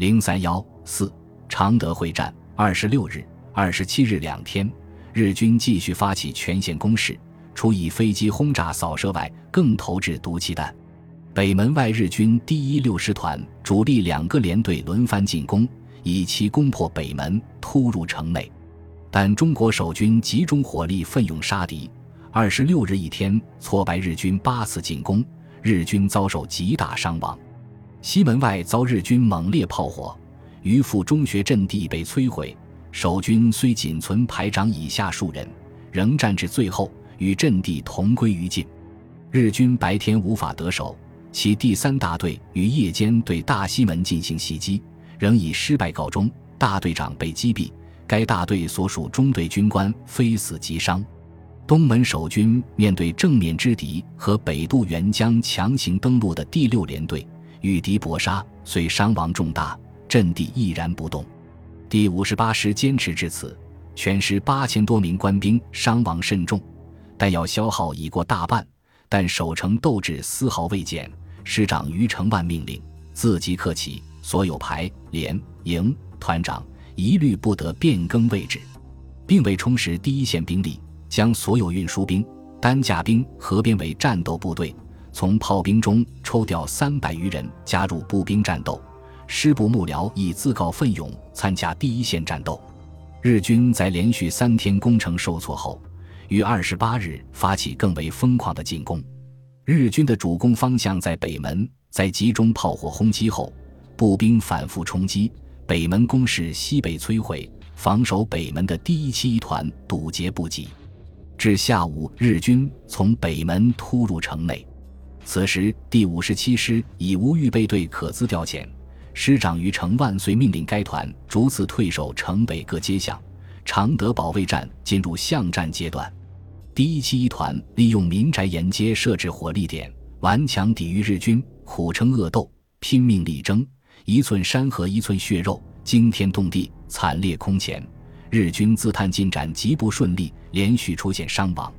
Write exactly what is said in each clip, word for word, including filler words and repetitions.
零三一四常德会战二十六日、二十七日两天，日军继续发起全线攻势，除以飞机轰炸扫射外，更投掷毒气弹。北门外日军第一六师团主力两个连队轮番进攻，以期攻破北门，突入城内。但中国守军集中火力奋勇杀敌，二十六日一天挫败日军八次进攻，日军遭受极大伤亡。西门外遭日军猛烈炮火，余富中学阵地被摧毁，守军虽仅存排长以下数人，仍战至最后，与阵地同归于尽。日军白天无法得手，其第三大队于夜间对大西门进行袭击，仍以失败告终，大队长被击毙，该大队所属中队军官非死即伤。东门守军面对正面之敌和北渡沅江强行登陆的第六联队，与敌搏杀，虽伤亡重大，阵地毅然不动。第五十八师坚持至此，全师八千多名官兵伤亡甚重，弹药消耗已过大半，但守城斗志丝毫未减。师长于承万命令，自即刻起，所有排、连、营、团长一律不得变更位置，并为充实第一线兵力，将所有运输兵、担架兵合编为战斗部队，从炮兵中抽调三百余人加入步兵战斗。师部幕僚亦自告奋勇参加第一线战斗。日军在连续三天攻城受挫后，于二十八日发起更为疯狂的进攻。日军的主攻方向在北门，在集中炮火轰击后，步兵反复冲击，北门攻势西北摧毁，防守北门的第一七一团堵截不及。至下午，日军从北门突入城内。此时第五十七师已无预备队可资调遣，师长于承万岁命令该团逐次退守城北各街巷，常德保卫战进入巷战阶段。第一七一团利用民宅沿街设置火力点，顽强抵御日军，苦撑恶斗，拼命力争，一寸山河一寸血肉，惊天动地，惨烈空前。日军自探进展极不顺利，连续出现伤亡。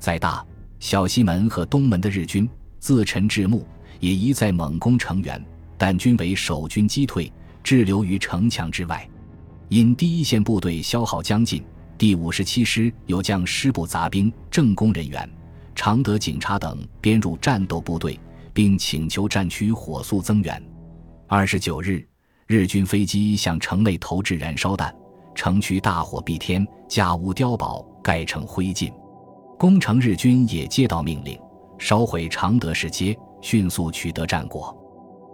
在大、小西门和东门的日军自陈至暮也一再猛攻城垣，但均为守军击退，滞留于城墙之外。因第一线部队消耗将尽，第五十七师又将师部杂兵、政工人员、常德警察等编入战斗部队，并请求战区火速增援。二十九日，日军飞机向城内投掷燃烧弹，城区大火蔽天，家屋碉堡盖成灰烬。攻城日军也接到命令，烧毁常德市街，迅速取得战果。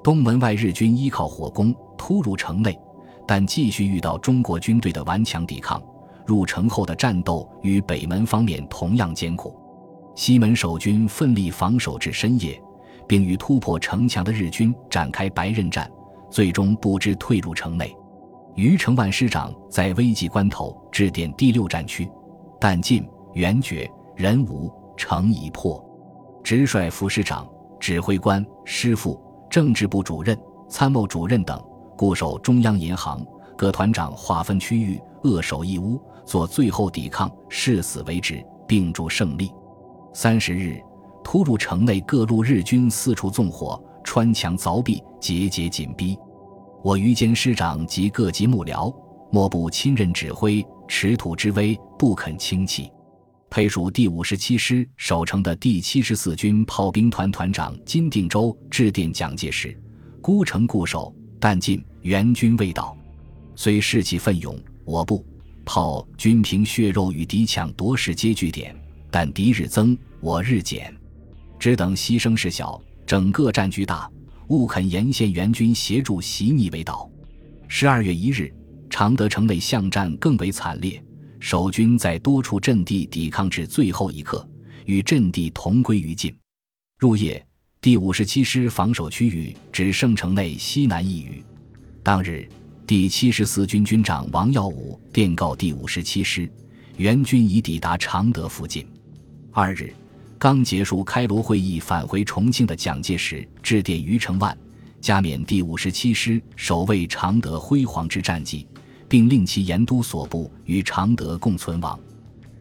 东门外日军依靠火攻突入城内，但继续遇到中国军队的顽强抵抗，入城后的战斗与北门方面同样艰苦。西门守军奋力防守至深夜，并与突破城墙的日军展开白刃战，最终不知退入城内。余承万师长在危急关头致电第六战区，弹尽援绝，人无，城已破。直率副师长、指挥官、师傅、政治部主任、参谋主任等固守中央银行，各团长划分区域，扼守一屋，做最后抵抗，誓死为止，并祝胜利。三十日，突入城内各路日军四处纵火，穿墙凿壁，节节紧逼。我余坚师长及各级幕僚莫不亲任指挥，持土之威不肯轻弃。配属第五十七师守城的第七十四军炮兵团团长金定州致电蒋介石，孤城固守，弹尽援军未到。虽士气奋勇，我部、炮均凭血肉与敌抢夺市街据点，但敌日增，我日减，只等牺牲事小，整个战局大，勿肯沿线援军协助袭逆为岛。十二月一日，常德城内巷战更为惨烈。守军在多处阵地抵抗至最后一刻，与阵地同归于尽。入夜，第五十七师防守区域只剩城内西南一隅。当日，第七十四军军长王耀武电告第五十七师，援军已抵达常德附近。二日，刚结束开罗会议返回重庆的蒋介石致电余承万，加冕第五十七师守卫常德辉煌之战绩，并令其盐都所部与常德共存亡。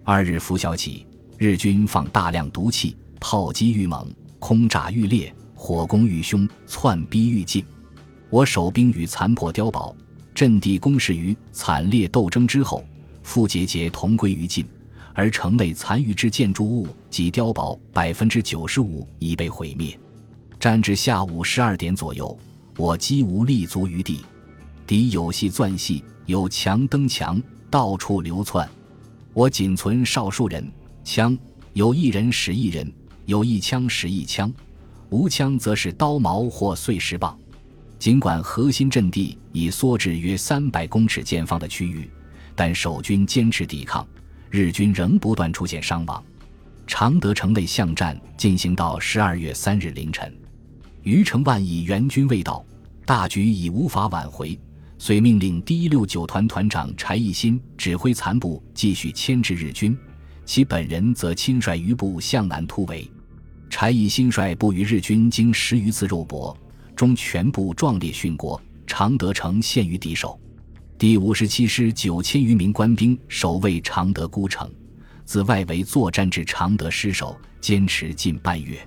二日拂晓起，日军放大量毒气，炮击愈猛，空炸愈烈，火攻愈凶，窜逼愈近。我守兵与残破碉堡，阵地攻势于惨烈斗争之后，复节节同归于尽，而城内残余之建筑物及碉堡 百分之九十五 已被毁灭。战至下午十二点左右，我几无立足于地，敌有隙钻隙，有强登墙，到处流窜。我仅存少数人枪，有一人使一人，有一枪使一枪，无枪则是刀矛或碎石棒。尽管核心阵地已缩至约三百公尺见方的区域，但守军坚持抵抗，日军仍不断出现伤亡。常德城内巷战进行到十二月三日凌晨，余承万以援军未到，大局已无法挽回，遂命令第一六九团团长柴一新指挥残部继续牵制日军，其本人则亲率余部向南突围。柴一新率部于日军经十余次肉搏，中全部壮烈殉国，常德城陷于敌手。第五十七师九千余名官兵守卫常德孤城，自外围作战至常德失守，坚持近半月。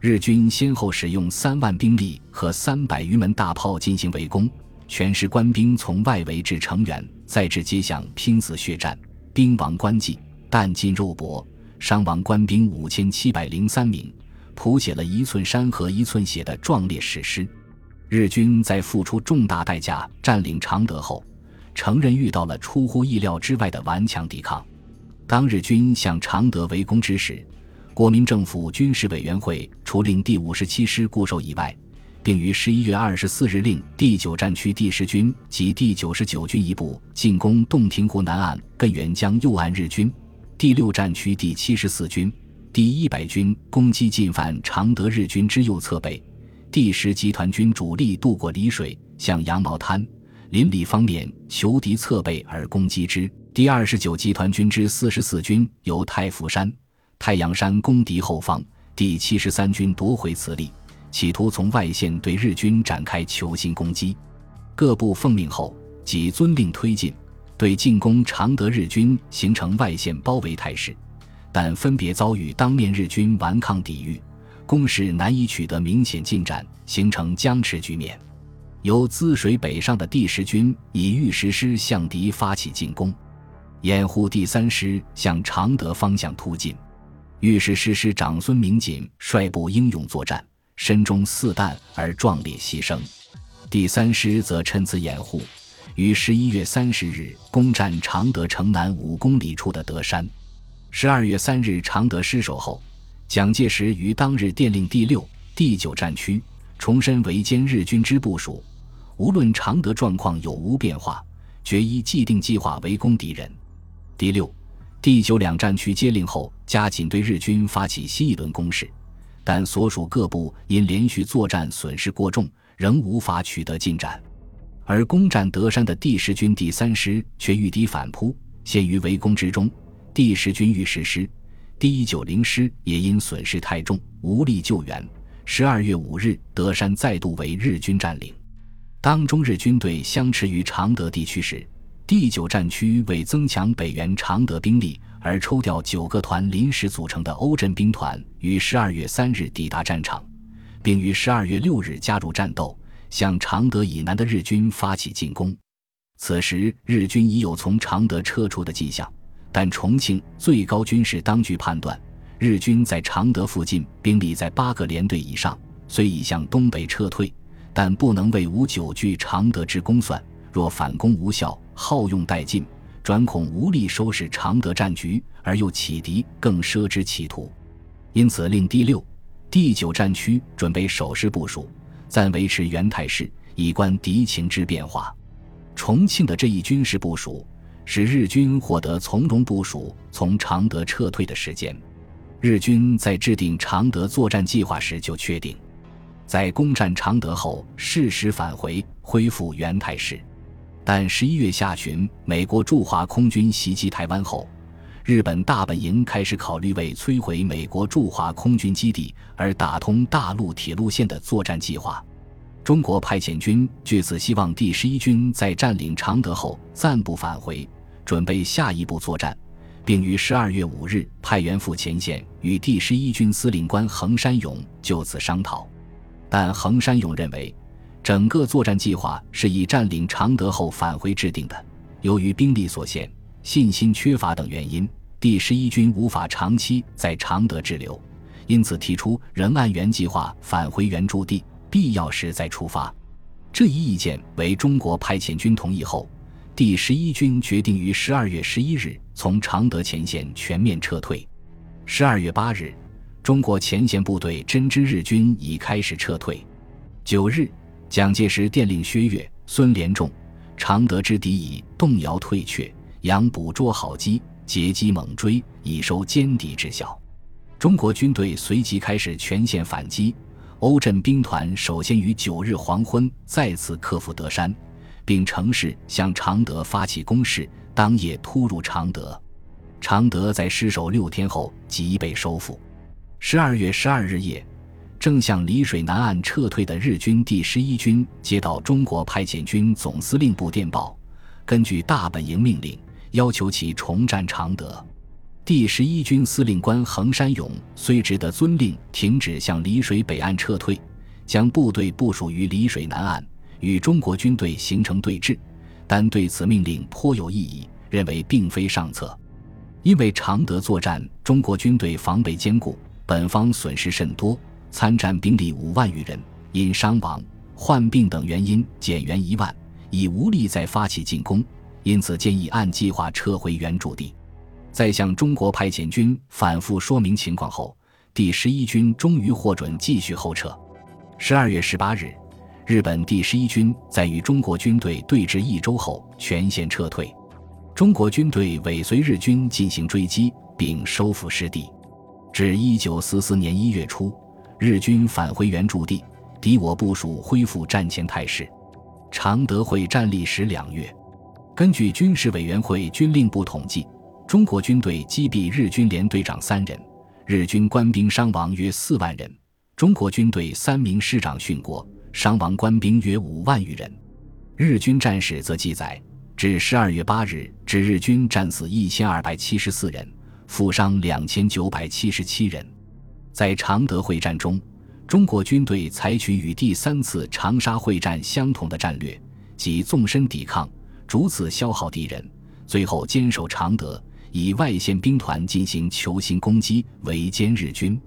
日军先后使用三万兵力和三百余门大炮进行围攻，全师官兵从外围至城垣，再至街巷拼死血战，兵亡官尽，弹尽肉搏，伤亡官兵五千七百零三名。谱写了一寸山河一寸血的壮烈史诗。日军在付出重大代价占领常德后，承认遇到了出乎意料之外的顽强抵抗。当日军向常德围攻之时，国民政府军事委员会除令第五十七师固守以外，并于十一月二十四日令第九战区第十军及第九十九军一部进攻洞庭湖南岸艮元江右岸日军，第六战区第七十四军第一百军攻击进犯常德日军之右侧背，第十集团军主力渡过澧水，向羊毛滩、临澧方面求敌侧背而攻击之。第二十九集团军之四十四军由太福山、太阳山攻敌后方，第七十三军夺回此地，企图从外线对日军展开求心攻击。各部奉命后，即遵令推进，对进攻常德日军形成外线包围态势。但分别遭遇当面日军顽抗抵御，攻势难以取得明显进展，形成僵持局面。由滋水北上的第十军以豫十师向敌发起进攻，掩护第三师向常德方向突进。豫十师师长孙明锦率部英勇作战，身中四弹而壮烈牺牲。第三师则趁此掩护，于十一月三十日攻占常德城南五公里处的德山。十二月三日常德失守后，蒋介石于当日电令第六、第九战区重申围歼日军之部署，无论常德状况有无变化，决依既定计划围攻敌人。第六、第九两战区接令后，加紧对日军发起新一轮攻势，但所属各部因连续作战损失过重，仍无法取得进展。而攻占德山的第十军第三师却遇敌反扑，陷于围攻之中。第十军豫十师、第一九零师也因损失太重，无力救援。十二月五日，德山再度为日军占领。当中日军队相持于常德地区时，第九战区为增强北援常德兵力而抽调九个团临时组成的欧镇兵团，于十二月三日抵达战场，并于十二月六日加入战斗，向常德以南的日军发起进攻。此时日军已有从常德撤出的迹象。但重庆最高军事当局判断，日军在常德附近兵力在八个连队以上，虽已向东北撤退，但不能为无久据常德之功算，若反攻无效，耗用殆尽，转恐无力收拾常德战局，而又起敌更奢之企图。因此令第六、第九战区准备守势部署，暂维持原态势，以观敌情之变化。重庆的这一军事部署使日军获得从容部署从常德撤退的时间。日军在制定常德作战计划时就确定，在攻占常德后适时返回，恢复原态势。但十一月下旬美国驻华空军袭击台湾后，日本大本营开始考虑为摧毁美国驻华空军基地而打通大陆铁路线的作战计划。中国派遣军据此希望第十一军在占领常德后暂不返回，准备下一步作战，并于十二月五日派员赴前线，与第十一军司令官横山勇就此商讨。但横山勇认为，整个作战计划是以占领常德后返回制定的。由于兵力所限、信心缺乏等原因，第十一军无法长期在常德滞留，因此提出仍按原计划返回原驻地，必要时再出发。这一意见为中国派遣军同意后，第十一军决定于十二月十一日从常德前线全面撤退。十二月八日，中国前线部队真知日军已开始撤退。九日，蒋介石电令薛岳、孙连仲，常德之敌已动摇退却，佯捕捉好机，截击猛追，以收歼敌之效。中国军队随即开始全线反击，欧震兵团首先于九日黄昏再次克复德山，并乘势向常德发起攻势，当夜突入常德。常德在失守六天后即被收复。十二月十二日夜，正向丽水南岸撤退的日军第十一军接到中国派遣军总司令部电报，根据大本营命令，要求其重占常德。第十一军司令官横山勇虽直的遵令，停止向丽水北岸撤退，将部队部署于丽水南岸，与中国军队形成对峙，但对此命令颇有异议，认为并非上策。因为常德作战，中国军队防备坚固，本方损失甚多，参战兵力五万余人，因伤亡、患病等原因减员一万，已无力再发起进攻，因此建议按计划撤回原驻地。在向中国派遣军反复说明情况后，第十一军终于获准继续后撤。十二月十八日，日本第十一军在与中国军队对峙一周后全线撤退。中国军队尾随日军进行追击，并收复失地。至一九四四年一月初，日军返回原驻地，敌我部署恢复战前态势。常德会战历时两月。根据军事委员会军令部统计，中国军队击毙日军连队长三人，日军官兵伤亡约四万人，中国军队三名师长殉国，伤亡官兵约五万余人。日军战史则记载，至十二月八日至日军战死一千二百七十四人，负伤两千九百七十七人。在常德会战中，中国军队采取与第三次长沙会战相同的战略，即纵深抵抗，逐次消耗敌人，最后坚守常德，以外线兵团进行球形攻击，围歼日军。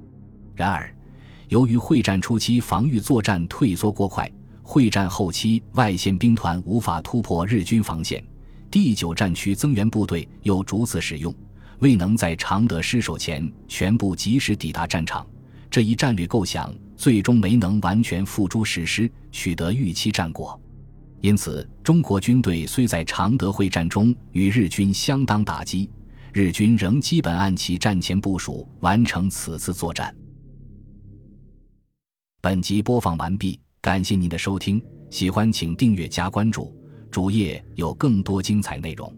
然而由于会战初期防御作战退缩过快，会战后期外线兵团无法突破日军防线，第九战区增援部队又逐次使用，未能在常德失守前全部及时抵达战场，这一战略构想最终没能完全付诸实施，取得预期战果。因此，中国军队虽在常德会战中与日军相当打击，日军仍基本按其战前部署完成此次作战。本集播放完毕，感谢您的收听，喜欢请订阅加关注，主页有更多精彩内容。